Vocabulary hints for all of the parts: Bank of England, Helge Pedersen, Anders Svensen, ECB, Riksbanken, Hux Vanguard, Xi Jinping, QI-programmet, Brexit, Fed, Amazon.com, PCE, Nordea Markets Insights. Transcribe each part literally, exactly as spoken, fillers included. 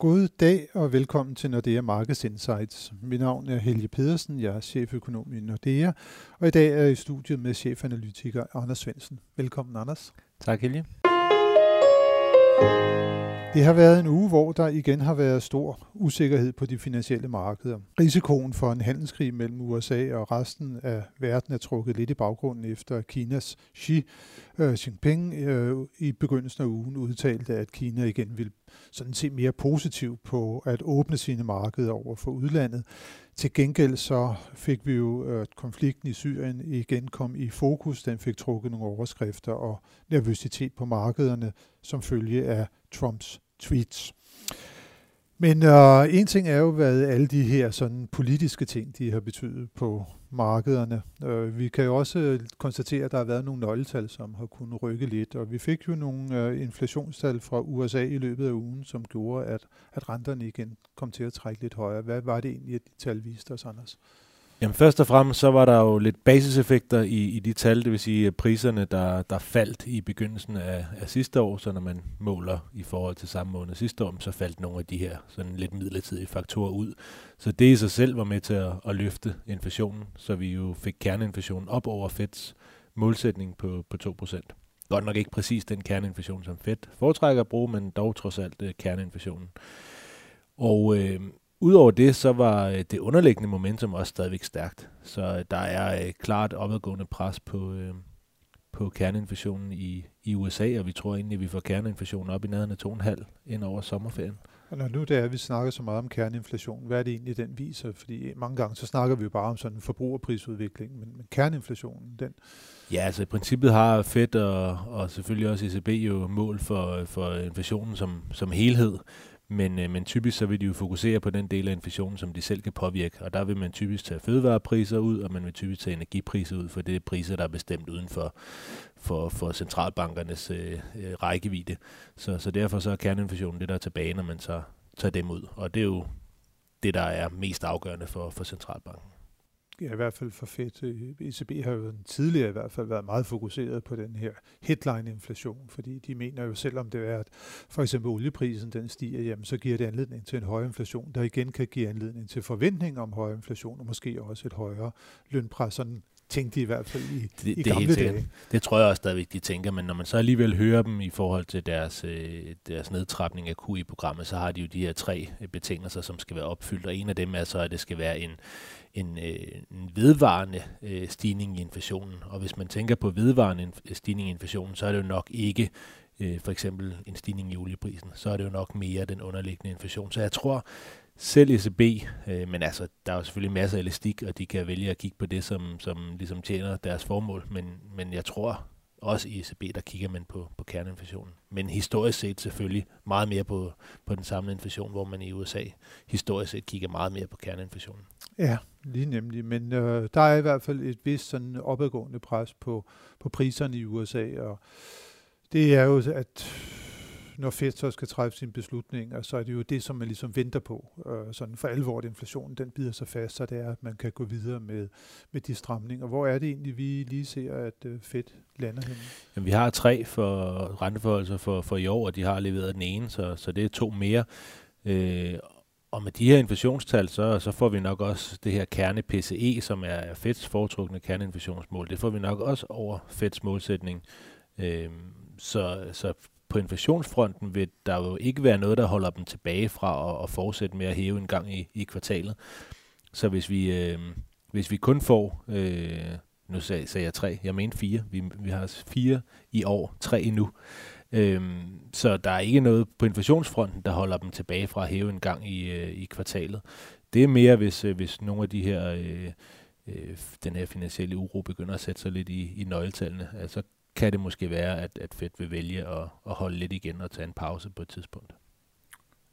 God dag og velkommen til Nordea Markets Insights. Mit navn er Helge Pedersen, jeg er cheføkonom i Nordea, og i dag er jeg i studiet med chefanalytiker Anders Svensen. Velkommen, Anders. Tak, Helge. Det har været en uge, hvor der igen har været stor usikkerhed på de finansielle markeder. Risikoen for en handelskrig mellem U S A og resten af verden er trukket lidt i baggrunden efter Kinas Xi Jinping i begyndelsen af ugen udtalte, at Kina igen vil sådan set mere positivt på at åbne sine markeder over for udlandet. Til gengæld så fik vi jo, at konflikten i Syrien igen kom i fokus. Den fik trukket nogle overskrifter og nervøsitet på markederne som følge af Trumps tweets. Men øh, en ting er jo, hvad alle de her sådan politiske ting, de har betydet på markederne. Øh, vi kan jo også konstatere, at der har været nogle nøgletal, som har kunnet rykke lidt, og vi fik jo nogle øh, inflationstal fra U S A i løbet af ugen, som gjorde, at, at renterne igen kom til at trække lidt højere. Hvad var det egentlig, at de tal viste os, Anders? Jamen først og fremmest, så var der jo lidt basiseffekter i, i de tal, det vil sige priserne, der, der faldt i begyndelsen af, af sidste år, så når man måler i forhold til samme måned sidste år, så faldt nogle af de her sådan lidt midlertidige faktorer ud. Så det i sig selv var med til at, at løfte inflationen, så vi jo fik kerneinflationen op over Feds målsætning på, på to procent. Godt nok ikke præcis den kerneinflation, som Fed foretrækker at bruge, men dog trods alt kerneinflationen. Og øh, Udover det, så var det underliggende momentum også stadigvæk stærkt, så der er klart opadgående pres på, øh, på kerneinflationen i, i U S A, og vi tror egentlig, at vi får kerneinflationen op i nærheden af to komma fem ind over sommerferien. Og når nu det er, at vi snakker så meget om kerneinflation, hvad er det egentlig, den viser? Fordi mange gange, så snakker vi jo bare om sådan en forbrugerprisudvikling, men, men kerneinflationen, den... Ja, altså i princippet har Fed og, og selvfølgelig også E C B jo mål for, for inflationen som, som helhed. Men, men typisk så vil de jo fokusere på den del af inflationen, som de selv kan påvirke, og der vil man typisk tage fødevarepriser ud, og man vil typisk tage energipriser ud, for det er priser, der er bestemt uden for, for, for centralbankernes øh, rækkevidde. Så, så derfor så er kerneinflationen det, der er tilbage, når man så tager dem ud, og det er jo det, der er mest afgørende for, for centralbanken. Ja, i hvert fald for Fed. E C B har jo tidligere i hvert fald været meget fokuseret på den her headline-inflation, fordi de mener jo, selvom det er, at for eksempel olieprisen den stiger, jamen, så giver det anledning til en høj inflation, der igen kan give anledning til forventninger om høj inflation, og måske også et højere lønpres. Sådan tænkte de i hvert fald i, det, i det gamle dage. Det tror jeg også stadigvæk, de tænker, men når man så alligevel hører dem i forhold til deres, deres nedtrapning af Q I-programmet, så har de jo de her tre betingelser, som skal være opfyldt, og en af dem er så, at det skal være en En, øh, en vedvarende øh, stigning i inflationen. Og hvis man tænker på vedvarende inf- stigning i inflationen, så er det jo nok ikke øh, for eksempel en stigning i olieprisen. Så er det jo nok mere den underliggende inflation. Så jeg tror selv E C B, øh, men altså der er jo selvfølgelig masser af elastik, og de kan vælge at kigge på det, som, som ligesom tjener deres formål. Men, men jeg tror også i E C B, der kigger man på, på kerneinflationen. Men historisk set selvfølgelig meget mere på, på den samlede inflation, hvor man i U S A historisk set kigger meget mere på kerneinflationen. Ja, lige nemlig. Men øh, der er i hvert fald et vist sådan opadgående pres på, på priserne i U S A, og det er jo, at når Fed så skal træffe sine beslutninger, så er det jo det, som man ligesom venter på. Øh, sådan for alvor, at inflationen den bider sig fast, så det er, at man kan gå videre med, med de stramninger. Hvor er det egentlig, vi lige ser, at øh, Fed lander henne? Jamen, vi har tre for renteforholdelser for, for i år, og de har leveret den ene, så, så det er to mere. Øh, Og med de her inflationstal, så, så får vi nok også det her kerne-P C E, som er Feds foretrukne kerneinflationsmål. Det får vi nok også over Feds målsætning. Øhm, så, så på inflationsfronten vil der jo ikke være noget, der holder dem tilbage fra at, at fortsætte med at hæve en gang i, i kvartalet. Så hvis vi, øh, hvis vi kun får... Øh, nu sagde, sagde jeg tre, jeg mente fire. Vi, vi har fire i år, tre endnu. Øhm, så der er ikke noget på inflationsfronten, der holder dem tilbage fra at hæve en gang i, øh, i kvartalet. Det er mere, hvis, øh, hvis nogle af de her, øh, øh, den her finansielle uro begynder at sætte sig lidt i, i nøgletallene, så altså, kan det måske være, at, at Fed vil vælge at, at holde lidt igen og tage en pause på et tidspunkt.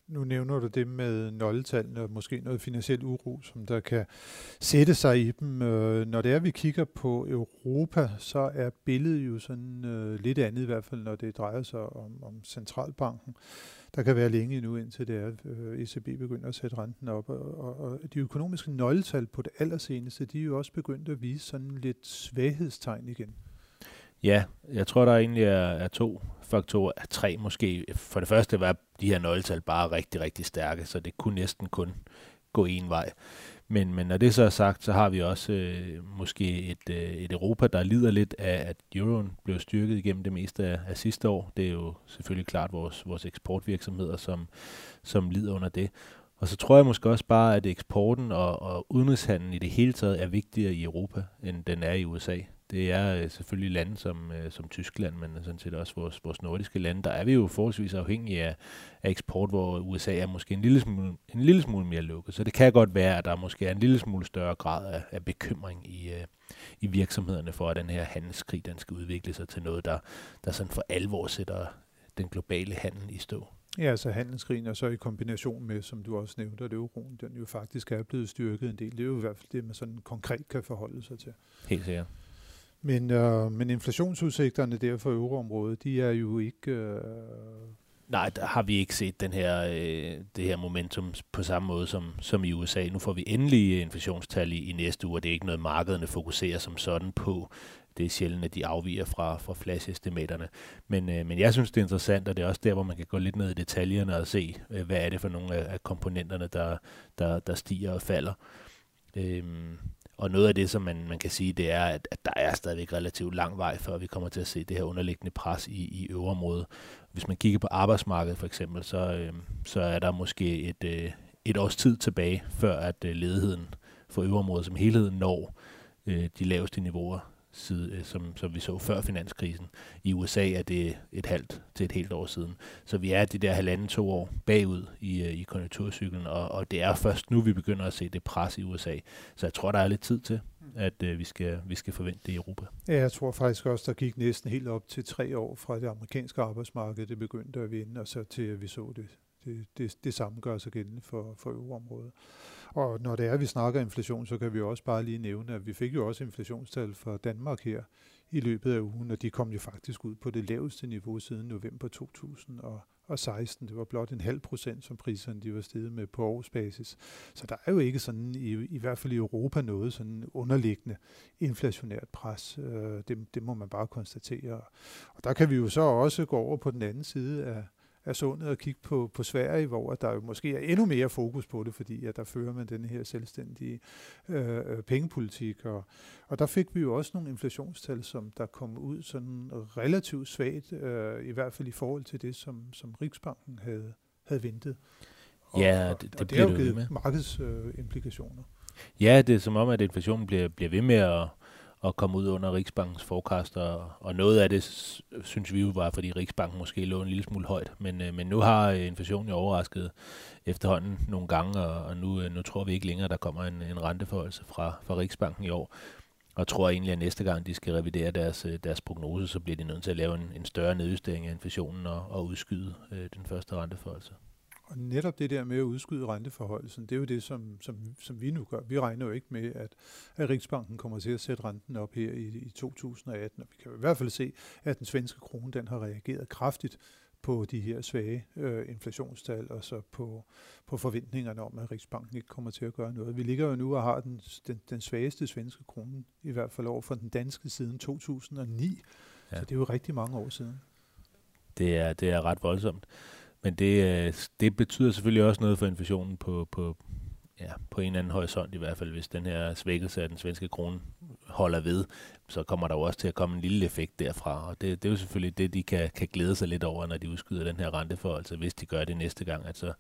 Nu nævner du det med nøgletallene og måske noget finansiel uro, som der kan sætte sig i dem. Når det er, vi kigger på Europa, så er billedet jo sådan øh, lidt andet i hvert fald, når det drejer sig om, om centralbanken. Der kan være længe endnu, indtil det er, øh, E C B begynder at sætte renten op. Og, og, og de økonomiske nøgletal på det allerseneste, de er jo også begyndt at vise sådan lidt svaghedstegn igen. Ja, jeg tror, der egentlig er, er to faktorer er tre måske. For det første var de her nøgletal bare rigtig, rigtig stærke, så det kunne næsten kun gå en vej. Men, men når det så er sagt, så har vi også øh, måske et, øh, et Europa, der lider lidt af, at euroen blev styrket igennem det meste af, af sidste år. Det er jo selvfølgelig klart vores, vores eksportvirksomheder, som, som lider under det. Og så tror jeg måske også bare, at eksporten og, og udenrigshandlen i det hele taget er vigtigere i Europa, end den er i U S A. Det er øh, selvfølgelig lande som, øh, som Tyskland, men sådan set også vores, vores nordiske lande. Der er vi jo forholdsvis afhængige af, af eksport, hvor U S A er måske en lille smule, en lille smule mere lukket. Så det kan godt være, at der måske er en lille smule større grad af, af bekymring i, øh, i virksomhederne for, at den her handelskrig den skal udvikle sig til noget, der, der sådan for alvor sætter den globale handel i stå. Ja, så handelskrigen, og så i kombination med, som du også nævnte, at euroen, den jo faktisk er blevet styrket en del. Det er jo i hvert fald det, man sådan konkret kan forholde sig til. Helt sikkert. Men, øh, men inflationsudsigterne der for euroområdet, de er jo ikke... Øh Nej, der har vi ikke set den her, øh, det her momentum på samme måde som, som i U S A. Nu får vi endelig inflationstal i, i næste uge, og det er ikke noget, markederne fokuserer som sådan på. Det er sjældent, at de afviger fra, fra flash-estimaterne. Men, øh, men jeg synes, det er interessant, og det er også der, hvor man kan gå lidt ned i detaljerne og se, øh, hvad er det for nogle af, af komponenterne, der, der, der stiger og falder. Øhm, og noget af det, som man, man kan sige, det er, at, at der er stadigvæk relativt lang vej, før vi kommer til at se det her underliggende pres i, i euroområdet. Hvis man kigger på arbejdsmarkedet for eksempel, så, øh, så er der måske et, øh, et års tid tilbage, før at øh, ledigheden for euroområdet som helhed når øh, de laveste niveauer, Side, som, som vi så før finanskrisen. I U S A er det et halvt til et helt år siden. Så vi er de der halvanden to år bagud i, i konjunkturcyklen, og, og det er først nu, vi begynder at se det pres i U S A. Så jeg tror, der er lidt tid til, at øh, vi, skal, vi skal forvente det i Europa. Ja, jeg tror faktisk også, der gik næsten helt op til tre år fra det amerikanske arbejdsmarked, det begyndte at vinde, og så til at vi så det. Det, det, det samme gør sig gældende for, for euroområdet. Og når det er, at vi snakker inflation, så kan vi også bare lige nævne, at vi fik jo også inflationstal fra Danmark her i løbet af ugen, og de kom jo faktisk ud på det laveste niveau siden november to tusind og seksten. Det var blot en halv procent, som priserne de var steget med på årsbasis. Så der er jo ikke sådan, i, i hvert fald i Europa, noget sådan underliggende inflationært pres. Det, det må man bare konstatere. Og der kan vi jo så også gå over på den anden side af er sundet at kigge på, på Sverige, hvor der jo måske er endnu mere fokus på det, fordi at der fører man den her selvstændige øh, pengepolitik. Og, og der fik vi jo også nogle inflationstal, som der kom ud sådan relativt svagt, øh, i hvert fald i forhold til det, som, som Riksbanken havde, havde ventet. Og, ja, det, det, og det har jo givet markedsimplikationer. Øh, ja, det er som om, at inflationen bliver, bliver ved med at og komme ud under Riksbankens forecast, og, og noget af det synes vi jo var, fordi Riksbanken måske lå en lille smule højt, men, øh, men nu har inflationen jo overrasket efterhånden nogle gange, og, og nu, nu tror vi ikke længere, der kommer en, en renteforhøjelse fra, fra Riksbanken i år, og tror egentlig, at næste gang de skal revidere deres, deres prognose, så bliver de nødt til at lave en, en større nedjustering af inflationen og, og udskyde øh, den første renteforhøjelse. Og netop det der med at udskyde renteforholdelsen, det er jo det, som, som, som vi nu gør. Vi regner jo ikke med, at, at Riksbanken kommer til at sætte renten op her i, i to tusind og atten. Og vi kan i hvert fald se, at den svenske krone den har reageret kraftigt på de her svage øh, inflationstal, og så på, på forventningerne om, at Riksbanken ikke kommer til at gøre noget. Vi ligger jo nu og har den, den, den svageste svenske krone, i hvert fald over for den danske siden to tusind og ni. Ja. Så det er jo rigtig mange år siden. Det er, det er ret voldsomt. Men det, det betyder selvfølgelig også noget for inflationen på, på, ja, på en eller anden horisont i hvert fald. Hvis den her svækkelse af den svenske krone holder ved, så kommer der også til at komme en lille effekt derfra. Og det, det er jo selvfølgelig det, de kan, kan glæde sig lidt over, når de udskyder den her renteforhold. Så hvis de gør det næste gang, at så,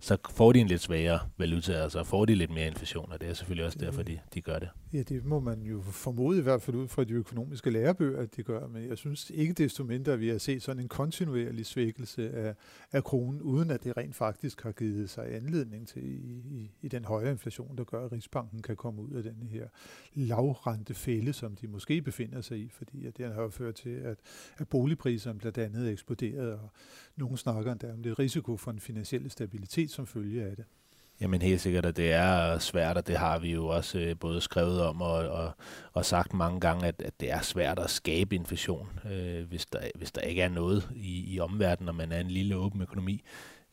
så får de en lidt svagere valuta, og så får de lidt mere inflation, og det er selvfølgelig også derfor, de, de gør det. Ja, det må man jo formode i hvert fald ud fra de økonomiske lærebøger, at de gør, men jeg synes ikke desto mindre, at vi har set sådan en kontinuerlig svækkelse af, af kronen, uden at det rent faktisk har givet sig anledning til i, i, i den højere inflation, der gør, at Riksbanken kan komme ud af den her lavrentefælde, som de måske befinder sig i, fordi at det har ført til, at, at boligpriserne blandt andet eksploderede, og nogen snakker endda om det risiko for en finansiel stabilitet som følge af det. Jamen helt sikkert, at det er svært, og det har vi jo også øh, både skrevet om og, og, og sagt mange gange, at, at det er svært at skabe inflation, øh, hvis, der, hvis der ikke er noget i, i omverdenen, når man er en lille åben økonomi.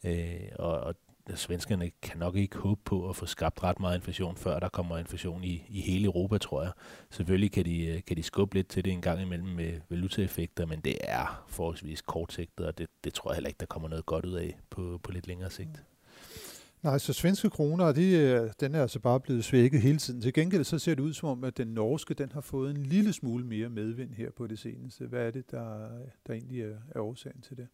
Øh, og, og svenskerne kan nok ikke håbe på at få skabt ret meget inflation, før der kommer inflation i, i hele Europa, tror jeg. Selvfølgelig kan de, kan de skubbe lidt til det en gang imellem med valutaeffekter, men det er forholdsvis kortsigtet, og det, det tror jeg heller ikke, der kommer noget godt ud af på, på lidt længere sigt. Nej, så svenske kroner, de, den er altså bare blevet svækket hele tiden. Til gengæld så ser det ud som om, at den norske den har fået en lille smule mere medvind her på det seneste. Hvad er det, der, der egentlig er, er årsagen til det?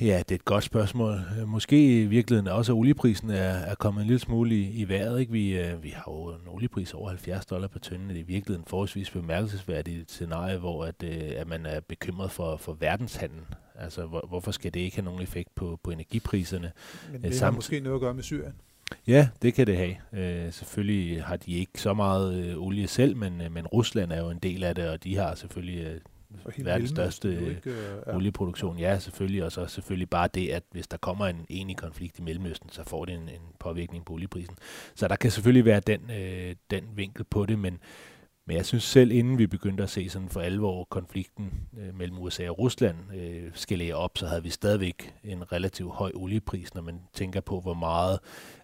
Ja, det er et godt spørgsmål. Måske i virkeligheden også, at olieprisen er, er kommet en lille smule i, i vejret. Ikke? Vi, øh, vi har jo en oliepris over halvfjerds dollar per tønde. Det er i virkeligheden forholdsvis bemærkelsesværdigt et scenarie, hvor at, øh, at man er bekymret for, for verdenshandlen. Altså, hvor, hvorfor skal det ikke have nogen effekt på, på energipriserne? Men det Samt... har måske noget at gøre med Syrien. Ja, det kan det have. Øh, selvfølgelig har de ikke så meget øh, olie selv, men, øh, men Rusland er jo en del af det, og de har selvfølgelig... Øh, verdens største ikke, ja. olieproduktion. Ja, selvfølgelig. Og så selvfølgelig bare det, at hvis der kommer en enig konflikt i Mellemøsten, så får det en, en påvirkning på olieprisen. Så der kan selvfølgelig være den, øh, den vinkel på det, men, men jeg synes selv, inden vi begyndte at se sådan for alvor konflikten øh, mellem U S A og Rusland øh, skalere op, så havde vi stadigvæk en relativt høj oliepris, når man tænker på, hvor meget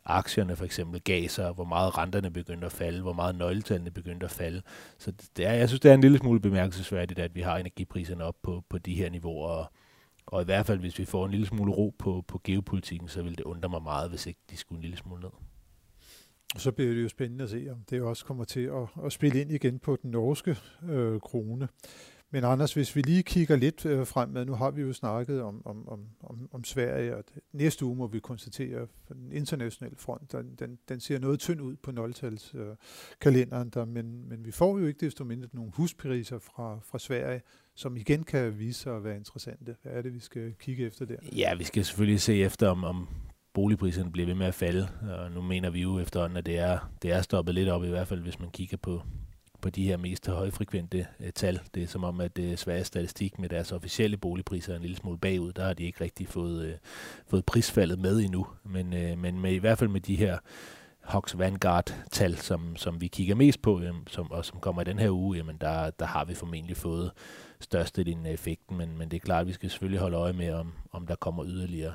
aktierne for eksempel gav sig, hvor meget renterne begyndte at falde, hvor meget nøgletallene begyndte at falde. Så det er, jeg synes, det er en lille smule bemærkelsesværdigt, at vi har energipriserne op på, på de her niveauer. Og, og i hvert fald, hvis vi får en lille smule ro på, på geopolitikken, så vil det undre mig meget, hvis ikke de skulle en lille smule ned. Og så bliver det jo spændende at se, om det også kommer til at, at spille ind igen på den norske øh, krone. Men Anders, hvis vi lige kigger lidt øh, fremad, nu har vi jo snakket om, om, om, om Sverige, og næste uge må vi konstatere, at den internationale front, den, den, den ser noget tynd ud på nul-talskalenderen, øh, men, men vi får jo ikke desto mindre nogle huspriser fra, fra Sverige, som igen kan vise sig at være interessante. Hvad er det, vi skal kigge efter der? Ja, vi skal selvfølgelig se efter, om... om boligpriserne bliver ved med at falde, og nu mener vi jo efterhånden, at det er, det er stoppet lidt op, i hvert fald hvis man kigger på, på de her mest højfrekvente eh, tal. Det er som om, at eh, Sveriges statistik med deres officielle boligpriser er en lille smule bagud. Der har de ikke rigtig fået, eh, fået prisfaldet med endnu, men, eh, men med, i hvert fald med de her Hux Vanguard-tal, som, som vi kigger mest på, jamen, som, og som kommer i den her uge, jamen der, der har vi formentlig fået størstedelen af effekten, men, men det er klart, at vi skal selvfølgelig holde øje med, om, om der kommer yderligere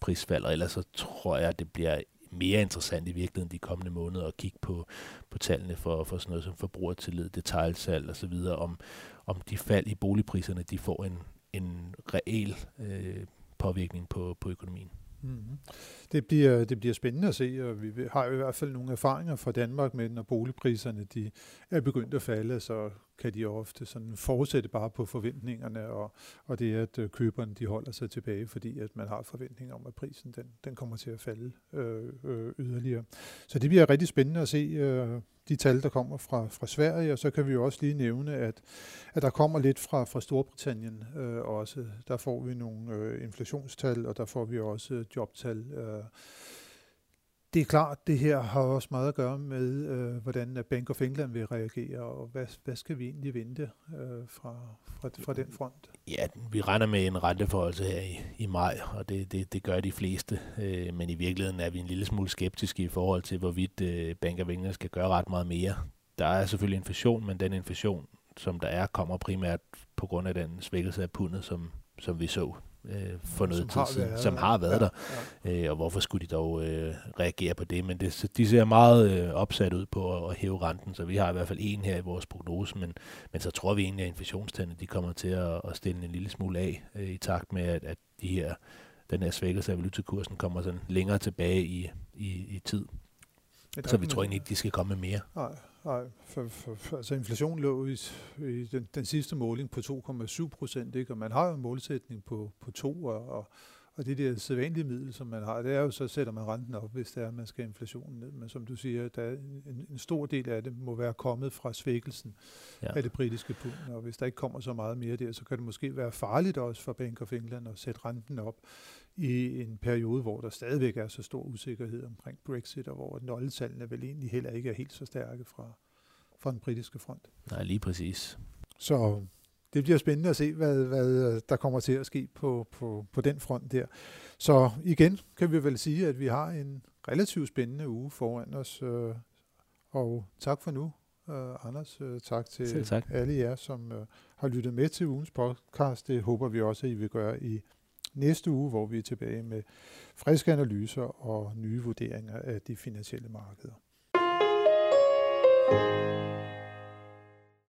prisfald, og ellers så tror jeg, at det bliver mere interessant i virkeligheden de kommende måneder at kigge på, på tallene for, for sådan noget som forbrugertillid, detailsalg og så videre, om, om de fald i boligpriserne, de får en, en reel øh, påvirkning på, på økonomien. Mm-hmm. Det bliver, det bliver spændende at se, og vi har jo i hvert fald nogle erfaringer fra Danmark med, når boligpriserne de er begyndt at falde, så kan de ofte sådan fortsætte bare på forventningerne, og, og det er, at køberne de holder sig tilbage, fordi at man har forventninger om, at prisen den, den kommer til at falde øh, øh, yderligere. Så det bliver rigtig spændende at se øh, de tal, der kommer fra, fra Sverige, og så kan vi jo også lige nævne, at, at der kommer lidt fra, fra Storbritannien øh, også. Der får vi nogle øh, inflationstal, og der får vi også jobtal. Øh. Det er klart, det her har også meget at gøre med, øh, hvordan Bank of England vil reagere, og hvad, hvad skal vi egentlig vente øh, fra, fra, fra den front? Ja, vi regner med en renteforhøjelse her i, i maj, og det, det, det gør de fleste, øh, men i virkeligheden er vi en lille smule skeptiske i forhold til, hvorvidt øh, Bank of England skal gøre ret meget mere. Der er selvfølgelig inflation, men den inflation, som der er, kommer primært på grund af den svækkelse af pundet, som, som vi så. Øh, for noget som tid siden, som har været ja, der. Ja. Øh, og hvorfor skulle de dog øh, reagere på det? Men det, de ser meget øh, opsat ud på at, at hæve renten, så vi har i hvert fald en her i vores prognose, men, men så tror vi egentlig, at inflationstallene de kommer til at, at stille en lille smule af øh, i takt med, at, at de her, den her svækkelse af valutakursen kommer sådan længere tilbage i, i, i tid. Så vi tror egentlig ikke, de skal komme med mere. Nej. Nej, for, for, for, altså inflation lå i, i den, den sidste måling på to komma syv procent, og man har jo en målsætning på, på to, og, og, og det der sædvanlige middel, som man har, det er jo, så sætter man renten op, hvis det er, at man skal inflationen ned. Men som du siger, der er en, en stor del af det må være kommet fra svækkelsen ja. af det britiske pund, og hvis der ikke kommer så meget mere der, så kan det måske være farligt også for Bank of England at sætte renten op i en periode, hvor der stadigvæk er så stor usikkerhed omkring Brexit, og hvor nøgletallene vel egentlig heller ikke er helt så stærke fra, fra den britiske front. Nej, lige præcis. Så det bliver spændende at se, hvad, hvad der kommer til at ske på, på, på den front der. Så igen kan vi vel sige, at vi har en relativt spændende uge foran os, øh, og tak for nu. Uh, Anders, uh, tak til tak. alle jer, som uh, har lyttet med til ugens podcast. Det håber vi også, at I vil gøre i næste uge, hvor vi er tilbage med friske analyser og nye vurderinger af de finansielle markeder.